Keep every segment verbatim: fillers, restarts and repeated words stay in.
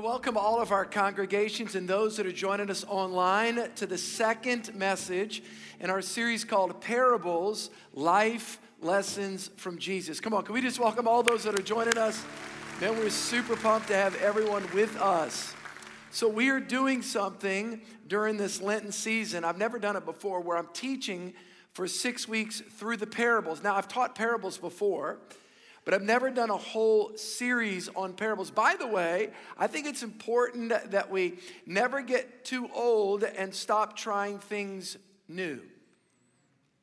to welcome all of our congregations and those that are joining us online to the second message in our series called Parables, Life Lessons from Jesus. Come on, can we just welcome all those that are joining us? Man, we're super pumped to have everyone with us. So we are doing something during this Lenten season. I've never done it before, where I'm teaching for six weeks through the parables. Now, I've taught parables before, but I've never done a whole series on parables. By the way, I think it's important that we never get too old and stop trying things new.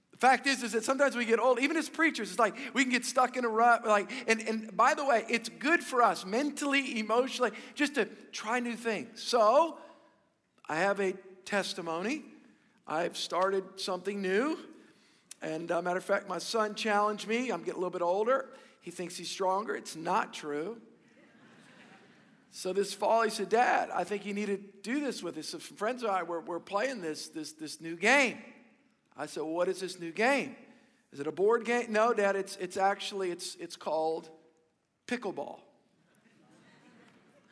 The fact is, is that sometimes we get old, even as preachers, it's like we can get stuck in a rut. Like, and, and by the way, it's good for us mentally, emotionally, just to try new things. So I have a testimony. I've started something new. And uh, matter of fact, my son challenged me. I'm getting a little bit older. He thinks he's stronger. It's not true. So this fall, he said, "Dad, I think you need to do this with us." So some friends and I were, were playing this, this, this new game. I said, "Well, what is this new game? Is it a board game?" "No, Dad, it's, it's actually, it's, it's called pickleball."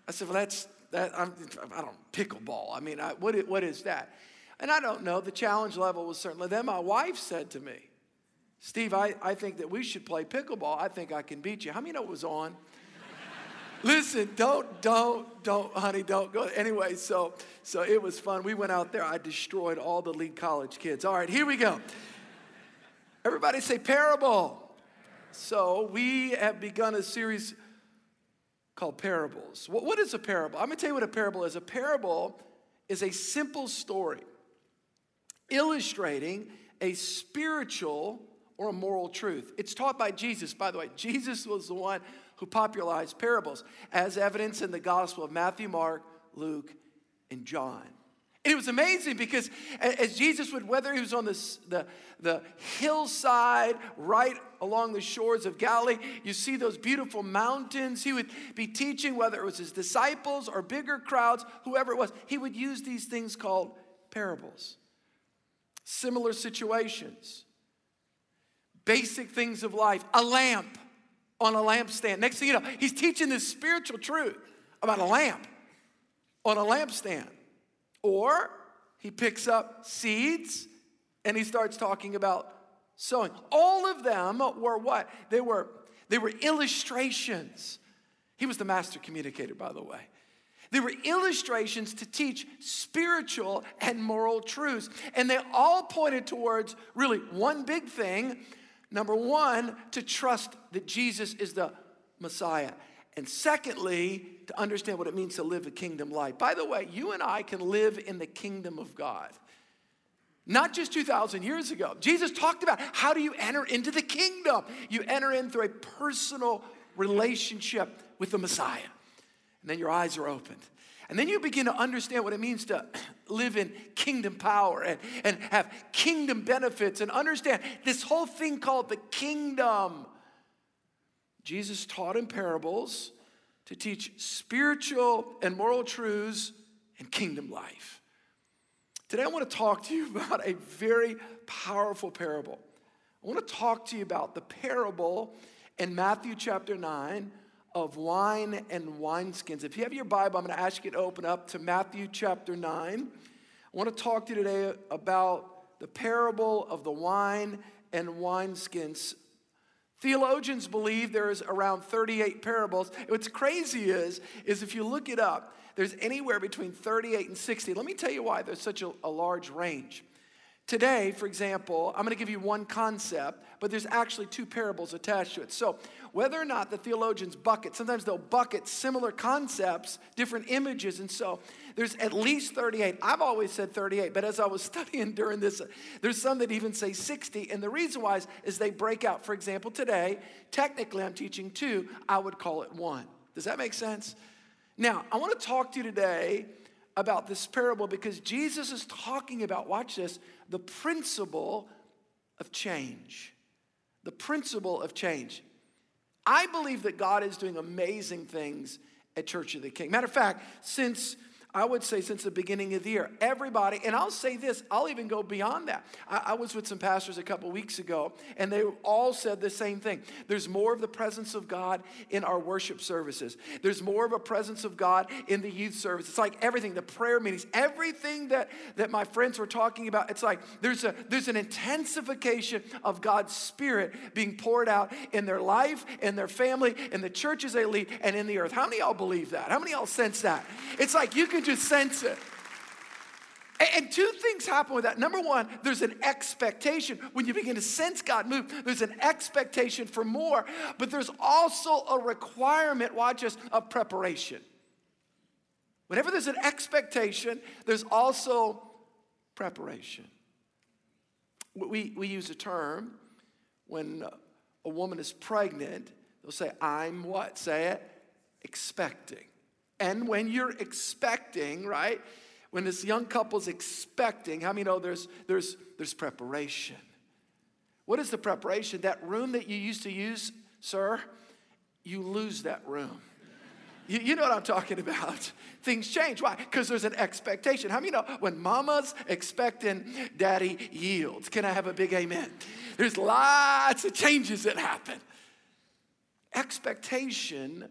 I said, "Well, that's, that, I'm, I don't, pickleball. I mean, I, what, what is that?" And I don't know. The challenge level was certainly. Then my wife said to me, "Steve, I, I think that we should play pickleball. I think I can beat you." How many know it was on? Listen, don't, don't, don't, honey, don't go. Anyway, so, so it was fun. We went out there. I destroyed all the Lee College kids. All right, here we go. Everybody say parable. So we have begun a series called Parables. What, what is a parable? I'm going to tell you what a parable is. A parable is a simple story illustrating a spiritual or a moral truth. It's taught by Jesus, by the way. Jesus was the one who popularized parables, as evidenced in the gospel of Matthew, Mark, Luke, and John. And it was amazing because as Jesus would, whether he was on the, the, the hillside, right along the shores of Galilee, you see those beautiful mountains. He would be teaching, whether it was his disciples or bigger crowds, whoever it was, he would use these things called parables. Similar situations. Basic things of life. A lamp on a lampstand. Next thing you know, he's teaching this spiritual truth about a lamp on a lampstand. Or he picks up seeds and he starts talking about sowing. All of them were what? They were, they were illustrations. He was the master communicator, by the way. They were illustrations to teach spiritual and moral truths. And they all pointed towards really one big thing. Number one, to trust that Jesus is the Messiah. And secondly, to understand what it means to live a kingdom life. By the way, you and I can live in the kingdom of God. Not just two thousand years ago. Jesus talked about how do you enter into the kingdom? You enter in through a personal relationship with the Messiah. And then your eyes are opened. And then you begin to understand what it means to live in kingdom power and, and have kingdom benefits and understand this whole thing called the kingdom. Jesus taught in parables to teach spiritual and moral truths and kingdom life. Today I want to talk to you about a very powerful parable. I want to talk to you about the parable in Matthew chapter nine. Of wine and wineskins. If you have your Bible, I'm going to ask you to open up to Matthew chapter nine. I want to talk to you today about the parable of the wine and wineskins. Theologians believe there is around thirty-eight parables. What's crazy is, is if you look it up, there's anywhere between thirty-eight and sixty. Let me tell you why there's such a, a large range. Today, for example, I'm going to give you one concept, but there's actually two parables attached to it. So whether or not the theologians bucket, sometimes they'll bucket similar concepts, different images, and so there's at least thirty-eight. I've always said thirty-eight, but as I was studying during this, there's some that even say sixty, and the reason why is, is they break out. For example, today, technically I'm teaching two. I would call it one. Does that make sense? Now, I want to talk to you today about this parable because Jesus is talking about, watch this, the principle of change. The principle of change. I believe that God is doing amazing things at Church of the King. Matter of fact, since I would say, since the beginning of the year. Everybody, and I'll say this, I'll even go beyond that. I, I was with some pastors a couple weeks ago, and they all said the same thing. There's more of the presence of God in our worship services. There's more of a presence of God in the youth service. It's like everything, the prayer meetings, everything that, that my friends were talking about. It's like there's a there's an intensification of God's Spirit being poured out in their life, in their family, in the churches they lead, and in the earth. How many of y'all believe that? How many of y'all sense that? It's like you can just sense it. And two things happen with that. Number one, there's an expectation. When you begin to sense God move, there's an expectation for more. But there's also a requirement, watch us, of preparation. Whenever there's an expectation, there's also preparation. We, we use a term when a woman is pregnant, they'll say, I'm what? Say it. Expecting. And when you're expecting, right? When this young couple's expecting, how many know there's, there's, there's preparation? What is the preparation? That room that you used to use, sir, you lose that room. You, you know what I'm talking about. Things change. Why? Because there's an expectation. How many know when mama's expecting, daddy yields? Can I have a big amen? There's lots of changes that happen. Expectation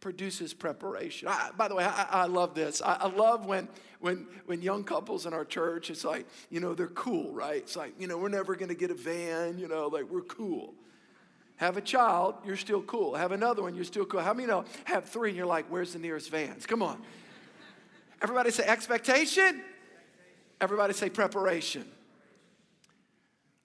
produces preparation. I, by the way, I, I love this. I, I love when, when, when young couples in our church, it's like, you know, they're cool, right? It's like, you know, we're never going to get a van, you know, like we're cool. Have a child, you're still cool. Have another one, you're still cool. How many know? Have three, and you're like, where's the nearest vans? Come on. Everybody say expectation. Everybody say preparation.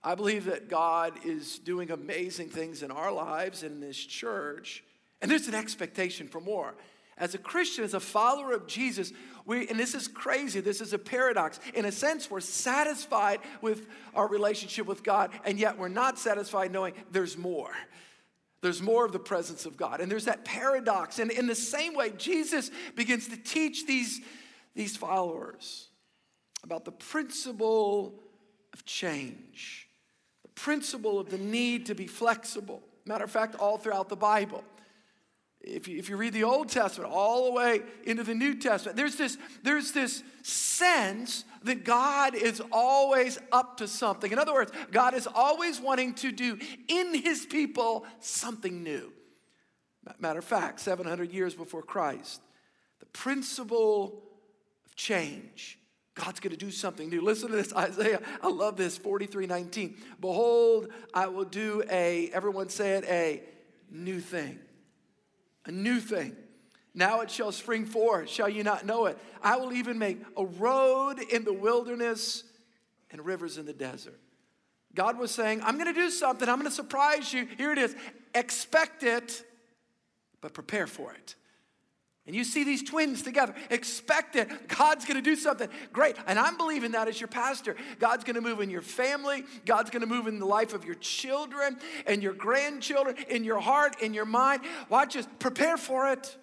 I believe that God is doing amazing things in our lives and in this church. And there's an expectation for more. As a Christian, as a follower of Jesus, we, and this is crazy, this is a paradox. In a sense, we're satisfied with our relationship with God, and yet we're not satisfied knowing there's more. There's more of the presence of God. And there's that paradox. And in the same way, Jesus begins to teach these, these followers about the principle of change, the principle of the need to be flexible. Matter of fact, all throughout the Bible. If you, if you read the Old Testament all the way into the New Testament, there's this, there's this sense that God is always up to something. In other words, God is always wanting to do in his people something new. Matter of fact, seven hundred years before Christ, the principle of change. God's going to do something new. Listen to this, Isaiah. I love this, forty-three nineteen. Behold, I will do a, everyone say it, a new thing. A new thing. Now it shall spring forth. Shall you not know it? I will even make a road in the wilderness and rivers in the desert. God was saying, I'm going to do something. I'm going to surprise you. Here it is. Expect it, but prepare for it. And you see these twins together. Expect it. God's going to do something great. And I'm believing that as your pastor. God's going to move in your family. God's going to move in the life of your children and your grandchildren, in your heart, in your mind. Watch this. Prepare for it.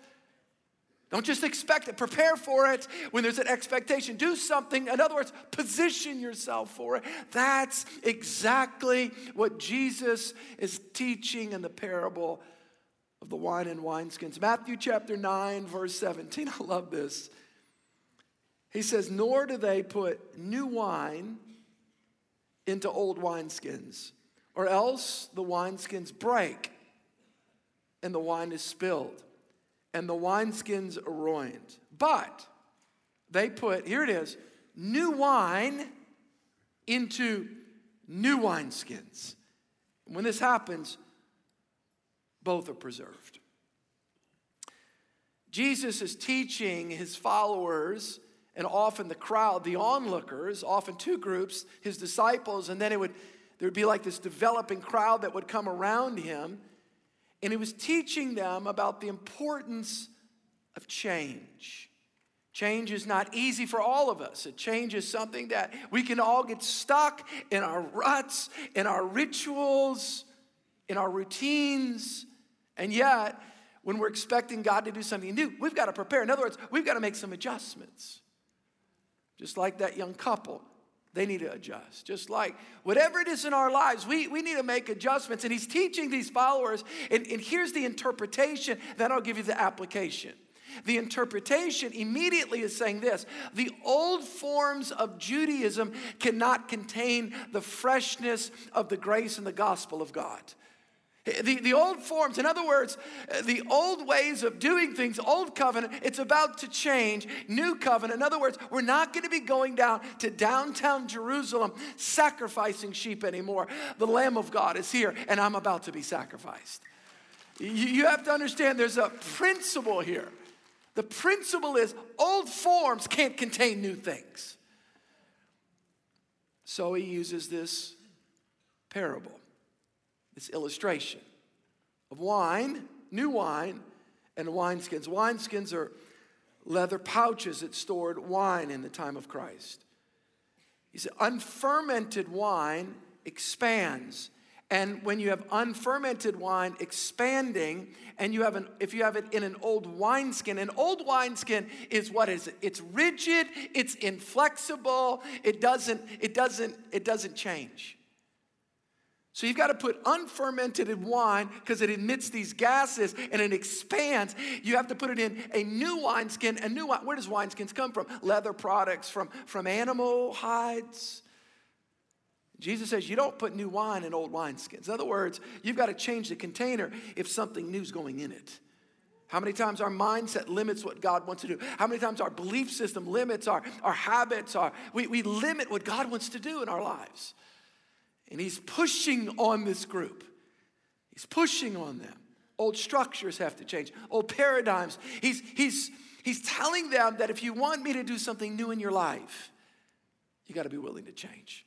Don't just expect it. Prepare for it. When there's an expectation, do something. In other words, position yourself for it. That's exactly what Jesus is teaching in the parable of the wine and wineskins. Matthew chapter nine, verse seventeen. I love this. He says, nor do they put new wine into old wineskins, or else the wineskins break, and the wine is spilled, and the wineskins are ruined. But they put, here it is, new wine into new wineskins. And when this happens, both are preserved. Jesus is teaching his followers and often the crowd, the onlookers, often two groups, his disciples, and then it would there would be like this developing crowd that would come around him, and he was teaching them about the importance of change. Change is not easy for all of us. A change is something that we can all get stuck in our ruts, in our rituals, in our routines. And yet, when we're expecting God to do something new, we've got to prepare. In other words, we've got to make some adjustments. Just like that young couple, they need to adjust. Just like whatever it is in our lives, we, we need to make adjustments. And he's teaching these followers, and, and here's the interpretation, then I'll give you the application. The interpretation immediately is saying this: the old forms of Judaism cannot contain the freshness of the grace and the gospel of God. The, the old forms, in other words, the old ways of doing things, old covenant, it's about to change. New covenant, in other words, we're not going to be going down to downtown Jerusalem sacrificing sheep anymore. The Lamb of God is here, and I'm about to be sacrificed. You, you have to understand there's a principle here. The principle is old forms can't contain new things. So he uses this parable. This illustration of wine, new wine, and wineskins. Wineskins are leather pouches that stored wine in the time of Christ. He said, unfermented wine expands. And when you have unfermented wine expanding, and you have an, if you have it in an old wineskin, an old wineskin is what is it? It's rigid, it's inflexible, it doesn't, it doesn't, it doesn't change. So you've got to put unfermented in wine because it emits these gases and it expands. You have to put it in a new wineskin. A new wine. Where does wineskins come from? Leather products, from, from animal hides. Jesus says you don't put new wine in old wineskins. In other words, you've got to change the container if something new's going in it. How many times our mindset limits what God wants to do? How many times our belief system limits our, our habits? Our, we, we limit what God wants to do in our lives. And he's pushing on this group. He's pushing on them. Old structures have to change. Old paradigms. He's, he's, he's telling them that if you want me to do something new in your life, you got to be willing to change.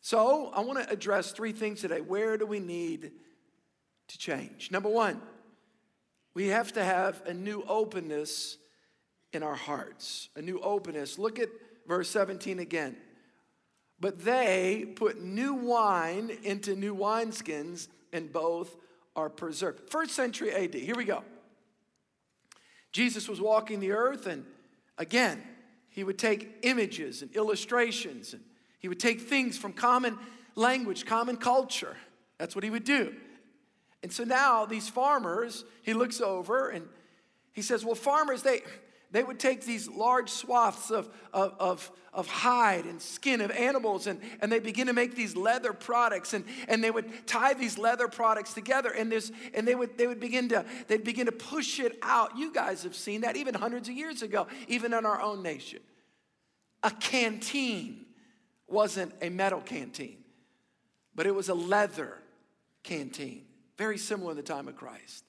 So I want to address three things today. Where do we need to change? Number one, we have to have a new openness in our hearts. A new openness. Look at verse seventeen again. But they put new wine into new wineskins, and both are preserved. First century A D. Here we go. Jesus was walking the earth, and again, he would take images and illustrations, and he would take things from common language, common culture. That's what he would do. And so now these farmers, he looks over and he says, well, farmers, they... They would take these large swaths of, of, of, of hide and skin of animals, and, and they begin to make these leather products, and, and they would tie these leather products together, and this and they would they would begin to they'd begin to push it out. You guys have seen that even hundreds of years ago, even in our own nation. A canteen wasn't a metal canteen, but it was a leather canteen, very similar in the time of Christ.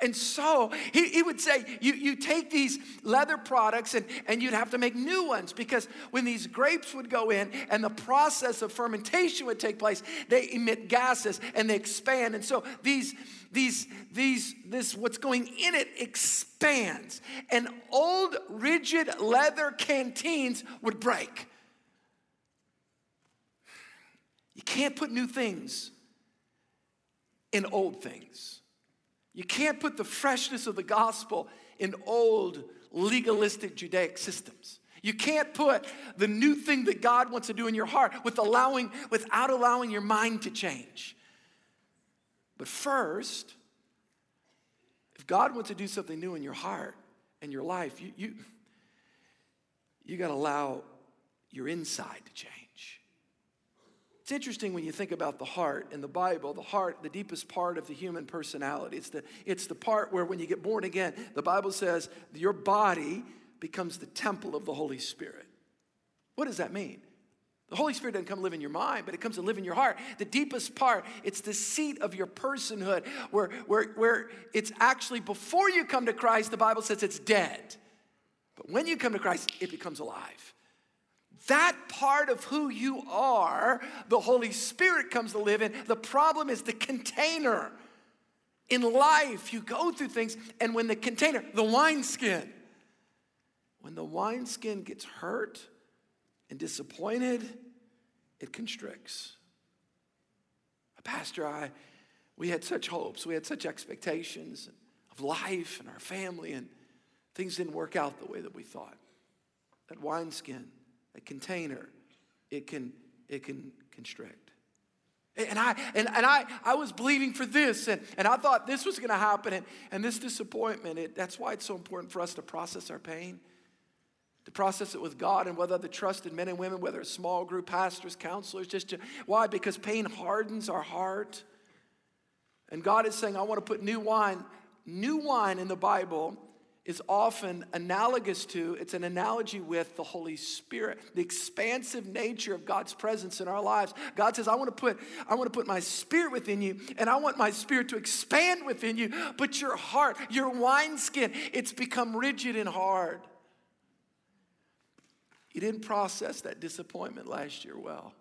And so he, he would say, you, you take these leather products and, and you'd have to make new ones, because when these grapes would go in and the process of fermentation would take place, they emit gases and they expand. And so these, these, these, this, what's going in it expands. And old rigid leather canteens would break. You can't put new things in old things. You can't put the freshness of the gospel in old legalistic Judaic systems. You can't put the new thing that God wants to do in your heart with allowing, without allowing your mind to change. But first, if God wants to do something new in your heart and your life, you, you, you got to allow your inside to change. It's interesting when you think about the heart in the Bible, the heart, the deepest part of the human personality. It's the, it's the part where when you get born again, the Bible says your body becomes the temple of the Holy Spirit. What does that mean? The Holy Spirit doesn't come live in your mind, but it comes to live in your heart. The deepest part, it's the seat of your personhood, where, where, where it's actually, before you come to Christ, the Bible says it's dead. But when you come to Christ, it becomes alive. That part of who you are, the Holy Spirit comes to live in. The problem is the container. In life, you go through things, and when the container, the wineskin, when the wineskin gets hurt and disappointed, it constricts. Pastor, I, we had such hopes, we had such expectations of life and our family, and things didn't work out the way that we thought. That wineskin, a container, it can, it can constrict. And I and, and I, I was believing for this, and, and I thought this was going to happen. And, and this disappointment, it, that's why it's so important for us to process our pain, to process it with God, and whether the trusted men and women, whether it's small group, pastors, counselors, just to, why? Because pain hardens our heart. And God is saying, I want to put new wine. New wine in the Bible is often analogous to, it's an analogy with the Holy Spirit, the expansive nature of God's presence in our lives. God says, I want to put, I want to put my spirit within you, and I want my spirit to expand within you, but your heart, your wineskin, it's become rigid and hard. You didn't process that disappointment last year well.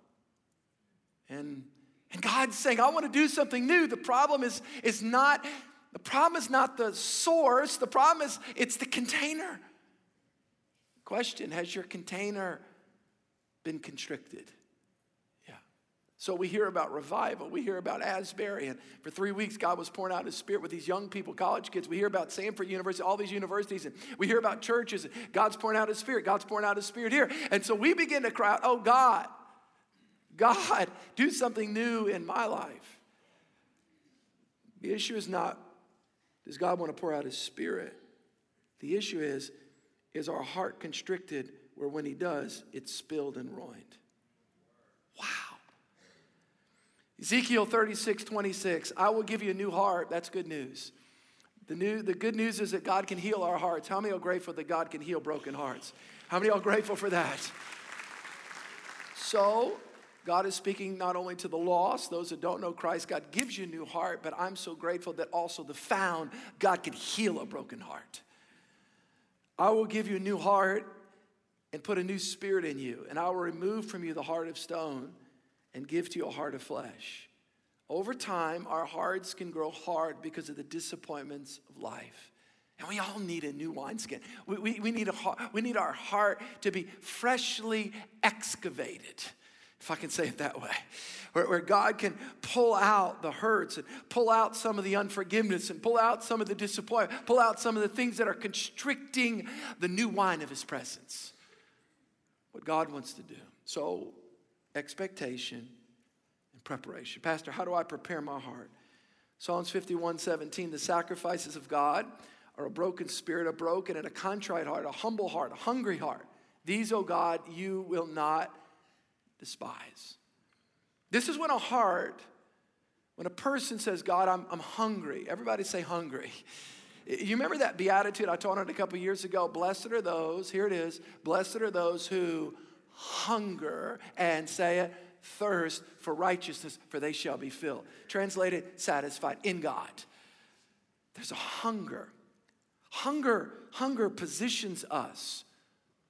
And, and God's saying, I want to do something new. The problem is, is not... The problem is not the source. The problem is it's the container. Question, has your container been constricted? Yeah. So we hear about revival. We hear about Asbury. And for three weeks, God was pouring out his spirit with these young people, college kids. We hear about Stanford University, all these universities. And we hear about churches. God's pouring out his spirit. God's pouring out his spirit here. And so we begin to cry out, oh, God, God, do something new in my life. The issue is not, does God want to pour out his spirit? The issue is, is our heart constricted where when he does, it's spilled and ruined? Wow. Ezekiel thirty-six, twenty-six, I will give you a new heart. That's good news. The, new, the good news is that God can heal our hearts. How many are grateful that God can heal broken hearts? How many are grateful for that? So... God is speaking not only to the lost, those that don't know Christ. God gives you a new heart, but I'm so grateful that also the found, God can heal a broken heart. I will give you a new heart and put a new spirit in you, and I will remove from you the heart of stone and give to you a heart of flesh. Over time, our hearts can grow hard because of the disappointments of life. And we all need a new wineskin. We, we, we, need a, we need our heart to be freshly excavated, if I can say it that way, where, where God can pull out the hurts and pull out some of the unforgiveness and pull out some of the disappointment, pull out some of the things that are constricting the new wine of his presence, what God wants to do. So expectation and preparation. Pastor, how do I prepare my heart? Psalms fifty-one, seventeen, the sacrifices of God are a broken spirit, a broken and a contrite heart, a humble heart, a hungry heart. These, O God, you will not despise. This is when a heart, when a person says, God, I'm, I'm hungry. Everybody say hungry. You remember that beatitude I taught on a couple years ago? Blessed are those, here it is, blessed are those who hunger and say it, thirst for righteousness, for they shall be filled. Translated, satisfied in God. There's a hunger. Hunger, hunger positions us.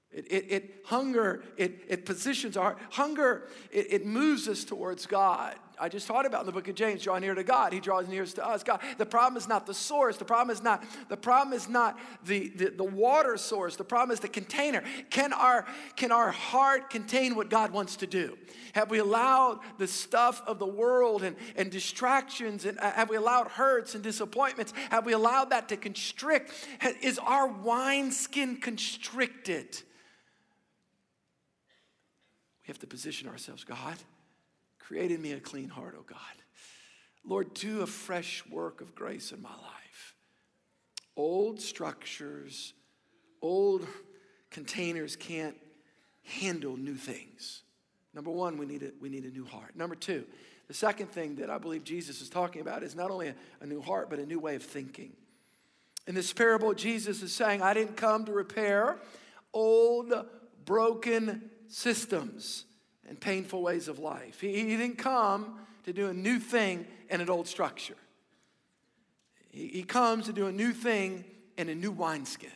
It, it, it hunger, it, it positions our heart. Hunger, it, it moves us towards God. I just taught about in the book of James, draw near to God. He draws near to us. God. The problem is not the source. The problem is not the problem is not the, the, the water source. The problem is the container. Can our, can our heart contain what God wants to do? Have we allowed the stuff of the world and, and distractions? And uh, have we allowed hurts and disappointments? Have we allowed that to constrict? Is our wineskin constricted? We have to position ourselves. God, create in me a clean heart, oh God. Lord, do a fresh work of grace in my life. Old structures, old containers can't handle new things. Number one, we need a, we need a new heart. Number two, the second thing that I believe Jesus is talking about is not only a, a new heart, but a new way of thinking. In this parable, Jesus is saying, I didn't come to repair old, broken systems and painful ways of life. He, he didn't come to do a new thing in an old structure. He, he comes to do a new thing in a new wineskin.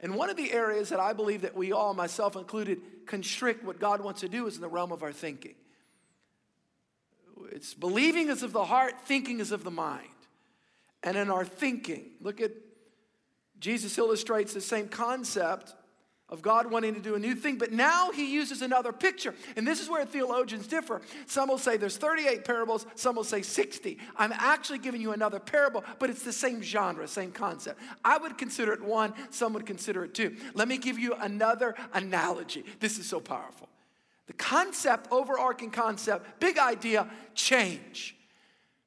And one of the areas that I believe that we all, myself included, constrict what God wants to do is in the realm of our thinking. It's believing is of the heart, thinking is of the mind. And in our thinking, look at, Jesus illustrates the same concept of God wanting to do a new thing, but now he uses another picture. And this is where theologians differ. Some will say there's thirty-eight parables, some will say sixty. I'm actually giving you another parable, but it's the same genre, same concept. I would consider it one, some would consider it two. Let me give you another analogy. This is so powerful. The concept, overarching concept, big idea, change.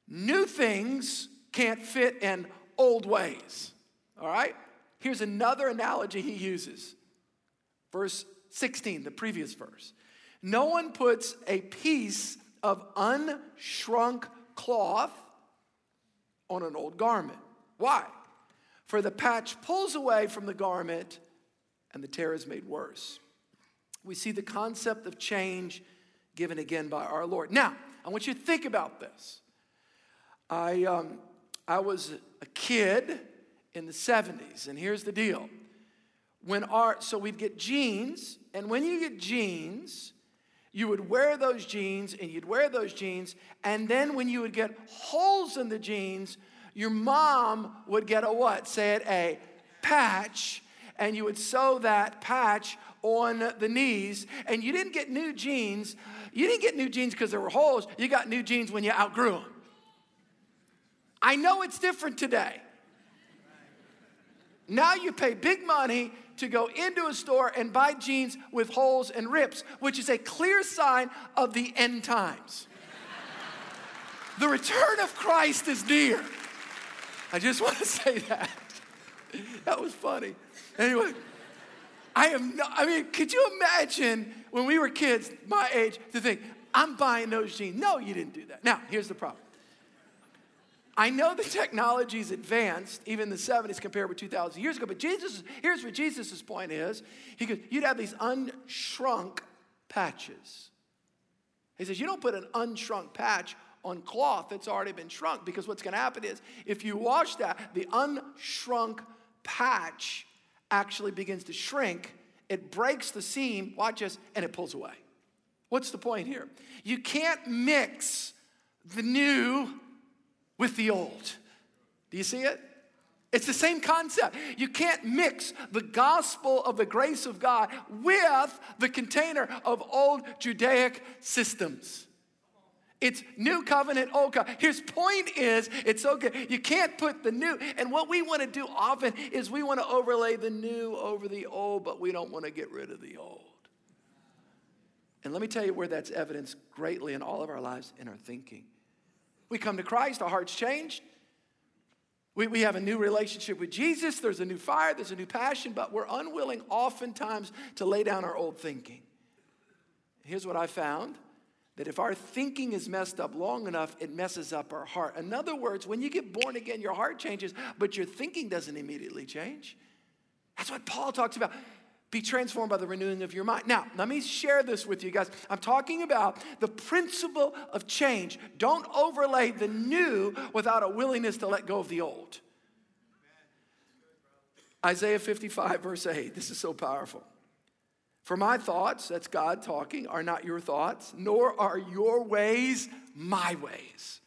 New things can't fit in old ways. All right? Here's another analogy he uses. Verse sixteen, the previous verse. No one puts a piece of unshrunk cloth on an old garment. Why? For the patch pulls away from the garment and the tear is made worse. We see the concept of change given again by our Lord. Now, I want you to think about this. I, um, I was a kid in the seventies, and here's the deal. When our, so we'd get jeans, and when you get jeans, you would wear those jeans, and you'd wear those jeans, and then when you would get holes in the jeans, your mom would get a what? Say it, a patch, and you would sew that patch on the knees, and you didn't get new jeans. You didn't get new jeans because there were holes. You got new jeans when you outgrew them. I know it's different today. Now you pay big money to go into a store and buy jeans with holes and rips, which is a clear sign of the end times. The return of Christ is near. I just want to say that. That was funny. Anyway, I am not, I mean, could you imagine when we were kids my age to think, I'm buying those jeans? No, you didn't do that. Now, here's the problem. I know the technology's advanced, even the seventies compared with two thousand years ago, but Jesus, here's what Jesus' point is. He goes, you'd have these unshrunk patches. He says, you don't put an unshrunk patch on cloth that's already been shrunk, because what's going to happen is if you wash that, the unshrunk patch actually begins to shrink. It breaks the seam, watch this, and it pulls away. What's the point here? You can't mix the new with the old. Do you see it? It's the same concept. You can't mix the gospel of the grace of God with the container of old Judaic systems. It's new covenant, old covenant. His point is, it's okay. You can't put the new, and what we want to do often is we want to overlay the new over the old, but we don't want to get rid of the old. And let me tell you where that's evidenced greatly in all of our lives, in our thinking. We come to Christ, our hearts changed. We, we have a new relationship with Jesus. There's a new fire, there's a new passion, but we're unwilling oftentimes to lay down our old thinking. Here's what I found, that if our thinking is messed up long enough, it messes up our heart. In other words, when you get born again, your heart changes, but your thinking doesn't immediately change. That's what Paul talks about. Be transformed by the renewing of your mind. Now, let me share this with you guys. I'm talking about the principle of change. Don't overlay the new without a willingness to let go of the old. Isaiah fifty-five, verse eight. This is so powerful. For my thoughts, that's God talking, are not your thoughts, nor are your ways my ways,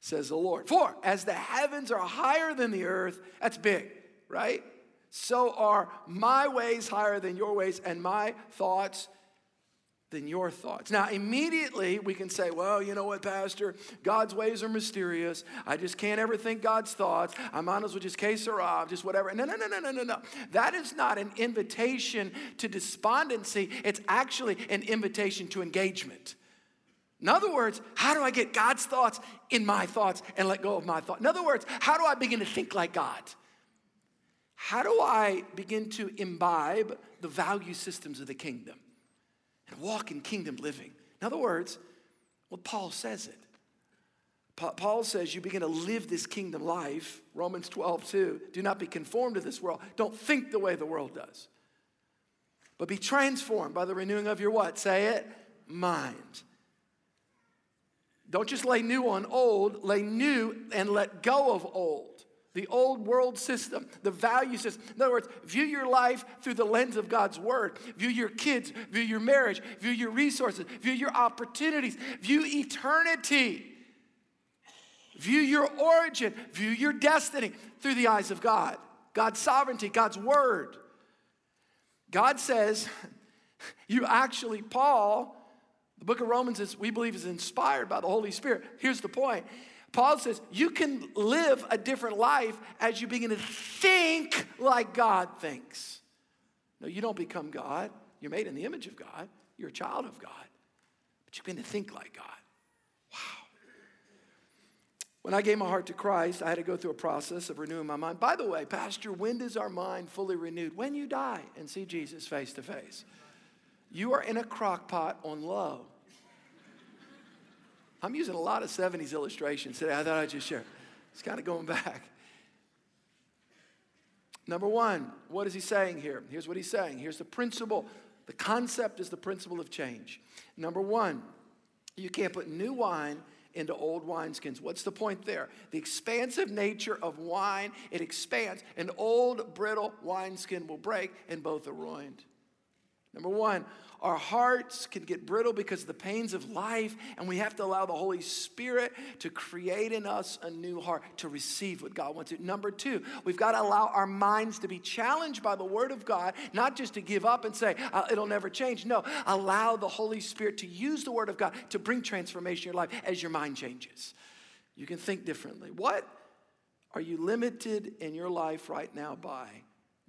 says the Lord. For as the heavens are higher than the earth, that's big, right? So are my ways higher than your ways, and my thoughts than your thoughts. Now, immediately we can say, well, you know what, Pastor? God's ways are mysterious. I just can't ever think God's thoughts. I might as well just que sera, just whatever. No, no, no, no, no, no, no. That is not an invitation to despondency. It's actually an invitation to engagement. In other words, how do I get God's thoughts in my thoughts and let go of my thoughts? In other words, how do I begin to think like God? How do I begin to imbibe the value systems of the kingdom and walk in kingdom living? In other words, well, Paul says it. Pa- Paul says you begin to live this kingdom life. Romans twelve, two. Do not be conformed to this world. Don't think the way the world does. But be transformed by the renewing of your what? Say it. Mind. Don't just lay new on old. Lay new and let go of old. The old world system, the value system. In other words, view your life through the lens of God's word. View your kids, view your marriage, view your resources, view your opportunities, view eternity. View your origin, view your destiny through the eyes of God. God's sovereignty, God's word. God says, you actually, Paul, the book of Romans, is, we believe is inspired by the Holy Spirit. Here's the point. Paul says you can live a different life as you begin to think like God thinks. No, you don't become God. You're made in the image of God. You're a child of God. But you begin to think like God. Wow. When I gave my heart to Christ, I had to go through a process of renewing my mind. By the way, Pastor, when does our mind fully renewed? When you die and see Jesus face to face. You are in a crock pot on low. I'm using a lot of seventies illustrations today. I thought I'd just share. It's kind of going back. Number one, what is he saying here? Here's what he's saying. Here's the principle. The concept is the principle of change. Number one, you can't put new wine into old wineskins. What's the point there? The expansive nature of wine, it expands. An old, brittle wineskin will break, and both are ruined. Number one, our hearts can get brittle because of the pains of life, and we have to allow the Holy Spirit to create in us a new heart to receive what God wants to. Number two, we've got to allow our minds to be challenged by the Word of God, not just to give up and say, uh, it'll never change. No, allow the Holy Spirit to use the Word of God to bring transformation in your life as your mind changes. You can think differently. What are you limited in your life right now by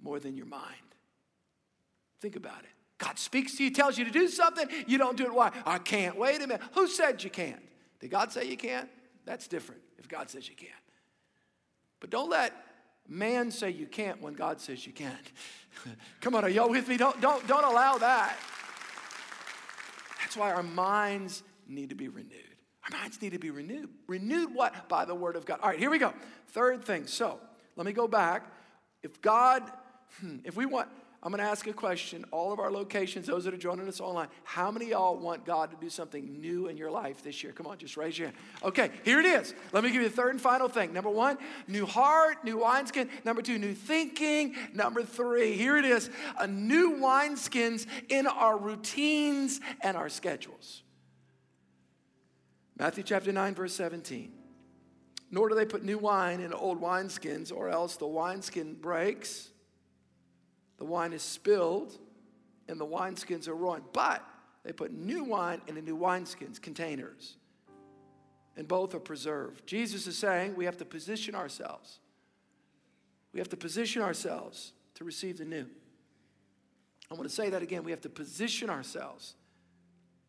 more than your mind? Think about it. God speaks to you, tells you to do something, you don't do it. Why? I can't. Wait a minute. Who said you can't? Did God say you can't? That's different if God says you can't. But don't let man say you can't when God says you can. Come on, are y'all with me? Don't, don't, don't allow that. That's why our minds need to be renewed. Our minds need to be renewed. Renewed what? By the Word of God. All right, here we go. Third thing. So, let me go back. If God, hmm, if we want... I'm going to ask a question. All of our locations, those that are joining us online, how many of y'all want God to do something new in your life this year? Come on, just raise your hand. Okay, here it is. Let me give you the third and final thing. Number one, new heart, new wineskin. Number two, new thinking. Number three, here it is, a new wineskins in our routines and our schedules. Matthew chapter nine, verse seventeen. Nor do they put new wine in old wineskins, or else the wineskin breaks. The wine is spilled, and the wineskins are ruined. But they put new wine in the new wineskins, containers, and both are preserved. Jesus is saying we have to position ourselves. We have to position ourselves to receive the new. I want to say that again. We have to position ourselves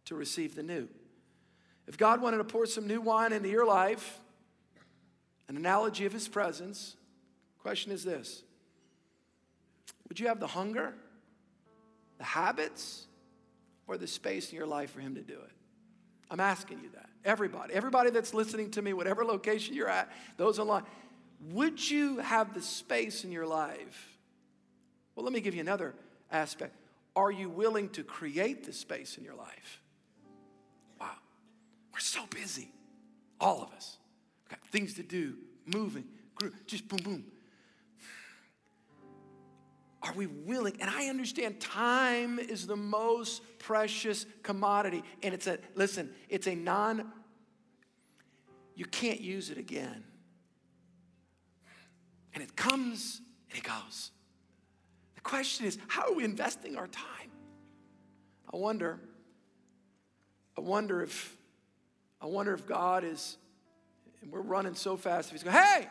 to receive the new. If God wanted to pour some new wine into your life, an analogy of his presence, the question is this. Would you have the hunger, the habits, or the space in your life for him to do it? I'm asking you that. Everybody, everybody that's listening to me, whatever location you're at, those online, would you have the space in your life? Well, let me give you another aspect. Are you willing to create the space in your life? Wow. We're so busy, all of us. We've got things to do, moving, just boom, boom. Are we willing? And I understand time is the most precious commodity. And it's a, listen, it's a non, you can't use it again. And it comes and it goes. The question is, how are we investing our time? I wonder, I wonder if, I wonder if God is, and we're running so fast, if he's going, hey,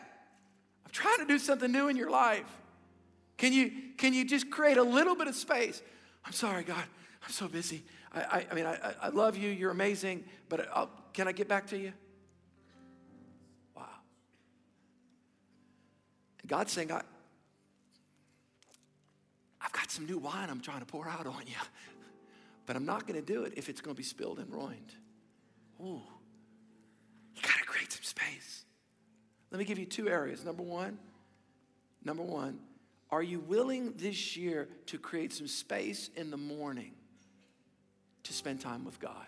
I'm trying to do something new in your life. Can you, can you just create a little bit of space? I'm sorry, God. I'm so busy. I, I, I mean, I, I love you. You're amazing. But I'll, can I get back to you? Wow. And God's saying, I, I've got some new wine I'm trying to pour out on you. But I'm not going to do it if it's going to be spilled and ruined. Ooh. You got to create some space. Let me give you two areas. Number one, number one. Are you willing this year to create some space in the morning to spend time with God?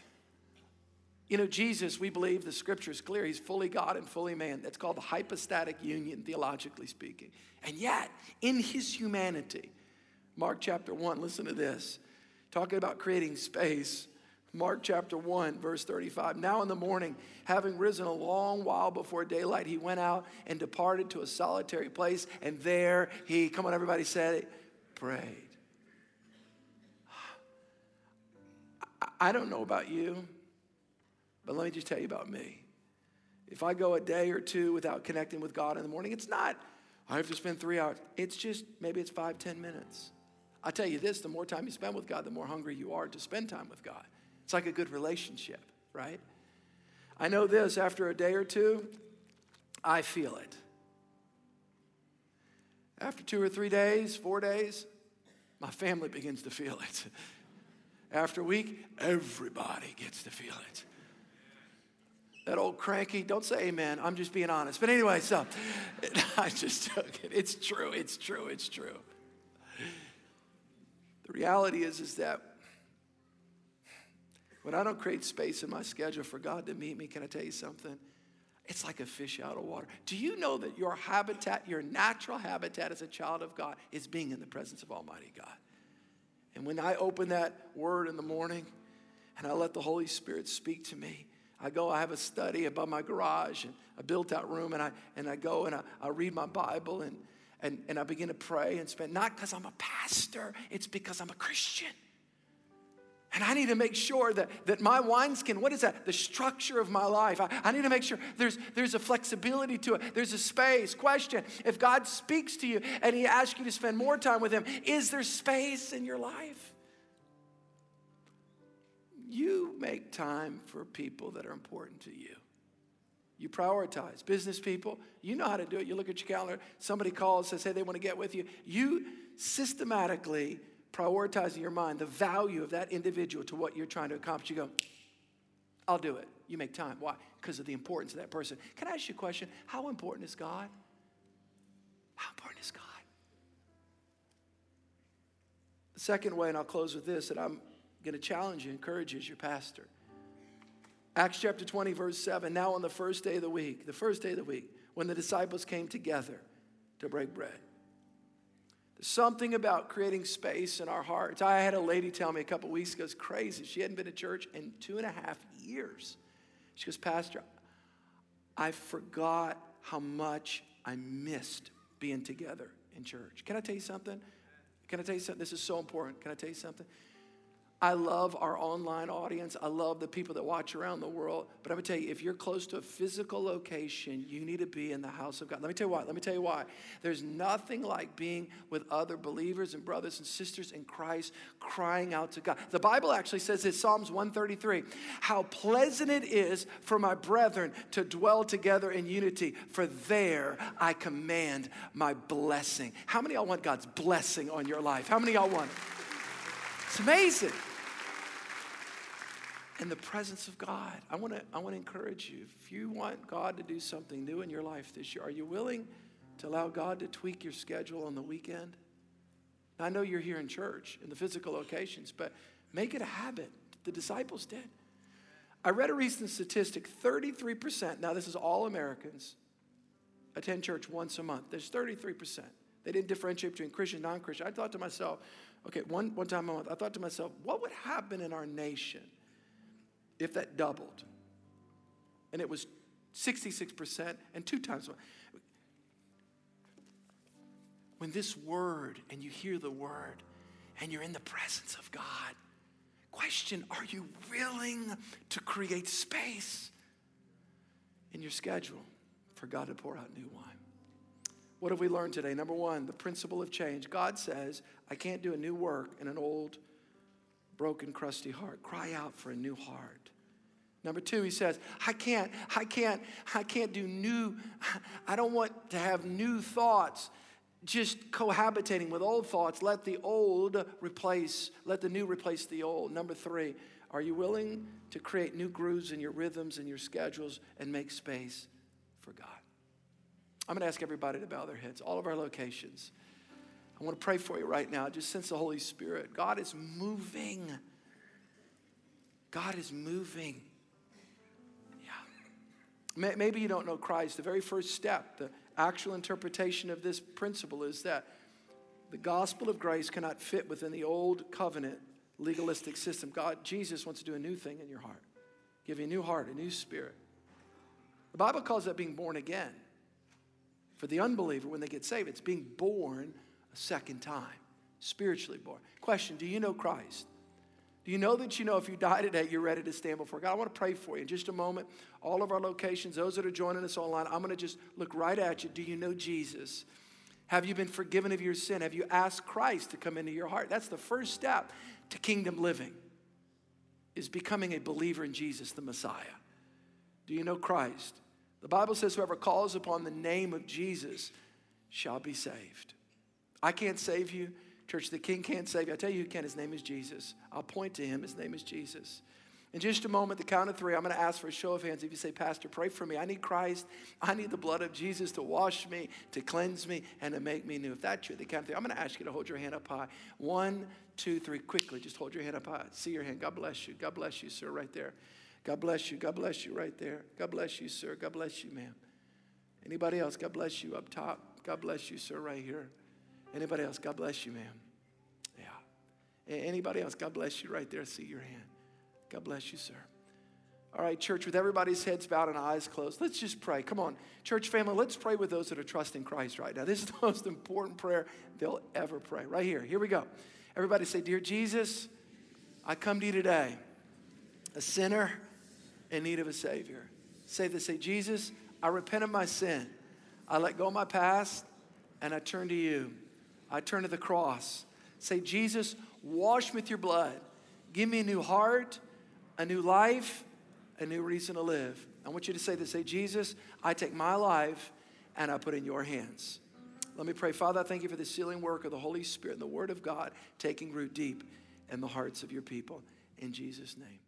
You know, Jesus, we believe the scripture is clear. He's fully God and fully man. That's called the hypostatic union, theologically speaking. And yet, in his humanity, Mark chapter one, listen to this. Talking about creating space. Mark chapter one, verse thirty-five. Now in the morning, having risen a long while before daylight, he went out and departed to a solitary place. And there he, come on everybody, said it, prayed. I don't know about you, but let me just tell you about me. If I go a day or two without connecting with God in the morning, it's not, I have to spend three hours. It's just, maybe it's five, ten minutes. I'll tell you this, the more time you spend with God, the more hungry you are to spend time with God. It's like a good relationship, right? I know this, after a day or two, I feel it. After two or three days, four days, my family begins to feel it. After a week, everybody gets to feel it. That old cranky, don't say amen, I'm just being honest. But anyway, so I just took it. It's true, it's true, it's true. The reality is, is that when I don't create space in my schedule for God to meet me, can I tell you something? It's like a fish out of water. Do you know that your habitat, your natural habitat as a child of God is being in the presence of Almighty God? And when I open that word in the morning and I let the Holy Spirit speak to me, I go, I have a study above my garage and a built-out room, and I, and I go and I, I read my Bible and, and, and I begin to pray and spend, not because I'm a pastor, it's because I'm a Christian. And I need to make sure that, that my wineskin, what is that? The structure of my life. I, I need to make sure there's, there's a flexibility to it. There's a space. Question, if God speaks to you and he asks you to spend more time with him, is there space in your life? You make time for people that are important to you. You prioritize. Business people, you know how to do it. You look at your calendar. Somebody calls and says, hey, they want to get with you. You systematically prioritize in your mind the value of that individual to what you're trying to accomplish. You go, I'll do it. You make time. Why? Because of the importance of that person. Can I ask you a question? How important is God? How important is God? The second way, and I'll close with this, that I'm going to challenge you, encourage you as your pastor. Acts chapter twenty, verse seven. Now on the first day of the week, the first day of the week, when the disciples came together to break bread. There's something about creating space in our hearts. I had a lady tell me a couple weeks ago, it's crazy. She hadn't been to church in two and a half years. She goes, Pastor, I forgot how much I missed being together in church. Can I tell you something? Can I tell you something? This is so important. Can I tell you something? I love our online audience. I love the people that watch around the world. But I'm going to tell you, if you're close to a physical location, you need to be in the house of God. Let me tell you why. Let me tell you why. There's nothing like being with other believers and brothers and sisters in Christ crying out to God. The Bible actually says in Psalms one thirty-three, how pleasant it is for my brethren to dwell together in unity, for there I command my blessing. How many of y'all want God's blessing on your life? How many of y'all want it? It's amazing. In the presence of God. I want to I want to encourage you. If you want God to do something new in your life this year, are you willing to allow God to tweak your schedule on the weekend? Now, I know you're here in church, in the physical locations, but make it a habit. The disciples did. I read a recent statistic, thirty-three percent, now this is all Americans, attend church once a month. There's thirty-three percent. They didn't differentiate between Christian and non-Christian. I thought to myself, okay, one, one time a month, I thought to myself, what would happen in our nation if that doubled? And it was sixty-six percent and two times more. When this word, and you hear the word, and you're in the presence of God, question, are you willing to create space in your schedule for God to pour out new wine? What have we learned today? Number one, the principle of change. God says, I can't do a new work in an old broken, crusty heart. Cry out for a new heart. Number two, he says, I can't, I can't, I can't do new, I don't want to have new thoughts just cohabitating with old thoughts. Let the old replace, let the new replace the old. Number three, are you willing to create new grooves in your rhythms and your schedules and make space for God? I'm going to ask everybody to bow their heads, all of our locations. I want to pray for you right now. Just sense the Holy Spirit. God is moving. God is moving. Yeah. Maybe you don't know Christ. The very first step, the actual interpretation of this principle is that the gospel of grace cannot fit within the old covenant legalistic system. God, Jesus wants to do a new thing in your heart. Give you a new heart, a new spirit. The Bible calls that being born again. For the unbeliever, when they get saved, it's being born second time, spiritually born. Question, do you know Christ? Do you know that you know if you die today, you're ready to stand before God? I want to pray for you in just a moment. All of our locations, those that are joining us online, I'm going to just look right at you. Do you know Jesus? Have you been forgiven of your sin? Have you asked Christ to come into your heart? That's the first step to kingdom living, is becoming a believer in Jesus, the Messiah. Do you know Christ? The Bible says whoever calls upon the name of Jesus shall be saved. I can't save you. Church of the King can't save you. I tell you who can. His name is Jesus. I'll point to him. His name is Jesus. In just a moment, the count of three, I'm going to ask for a show of hands. If you say, Pastor, pray for me. I need Christ. I need the blood of Jesus to wash me, to cleanse me, and to make me new. If that's you, the count of three, I'm going to ask you to hold your hand up high. One, two, three. Quickly, just hold your hand up high. See your hand. God bless you. God bless you, sir, right there. God bless you. God bless you right there. God bless you, sir. God bless you, ma'am. Anybody else? God bless you up top. God bless you, sir, right here. Anybody else? God bless you, ma'am. Yeah. Anybody else? God bless you right there. See your hand. God bless you, sir. All right, church, with everybody's heads bowed and eyes closed, let's just pray. Come on, church family, let's pray with those that are trusting Christ right now. This is the most important prayer they'll ever pray. Right here. Here we go. Everybody say, Dear Jesus, I come to you today, a sinner in need of a Savior. Say this. Say, Jesus, I repent of my sin. I let go of my past, and I turn to you. I turn to the cross. Say, Jesus, wash me with your blood. Give me a new heart, a new life, a new reason to live. I want you to say this. Say, Jesus, I take my life and I put it in your hands. Let me pray. Father, I thank you for the sealing work of the Holy Spirit and the Word of God taking root deep in the hearts of your people. In Jesus' name.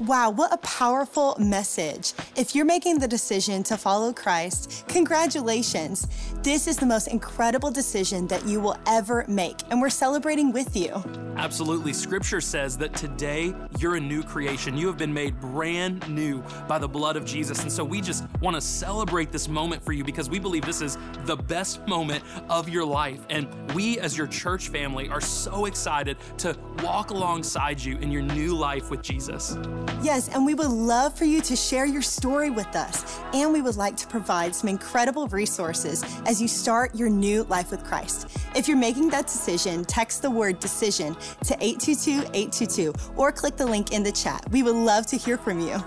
Wow, what a powerful message. If you're making the decision to follow Christ, congratulations. This is the most incredible decision that you will ever make, and we're celebrating with you. Absolutely. Scripture says that today you're a new creation. You have been made brand new by the blood of Jesus, and so we just want to celebrate this moment for you because we believe this is the best moment of your life, and we as your church family are so excited to walk alongside you in your new life with Jesus. Yes, and we would love for you to share your story with us, and we would like to provide some incredible resources as you start your new life with Christ. If you're making that decision, text the word DECISION to eight two two, eight two two or click the link in the chat. We would love to hear from you.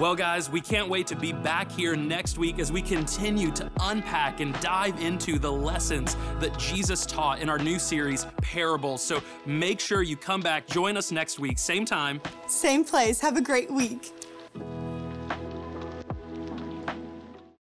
Well, guys, we can't wait to be back here next week as we continue to unpack and dive into the lessons that Jesus taught in our new series, Parables. So make sure you come back, join us next week, same time, same place. Have a great week.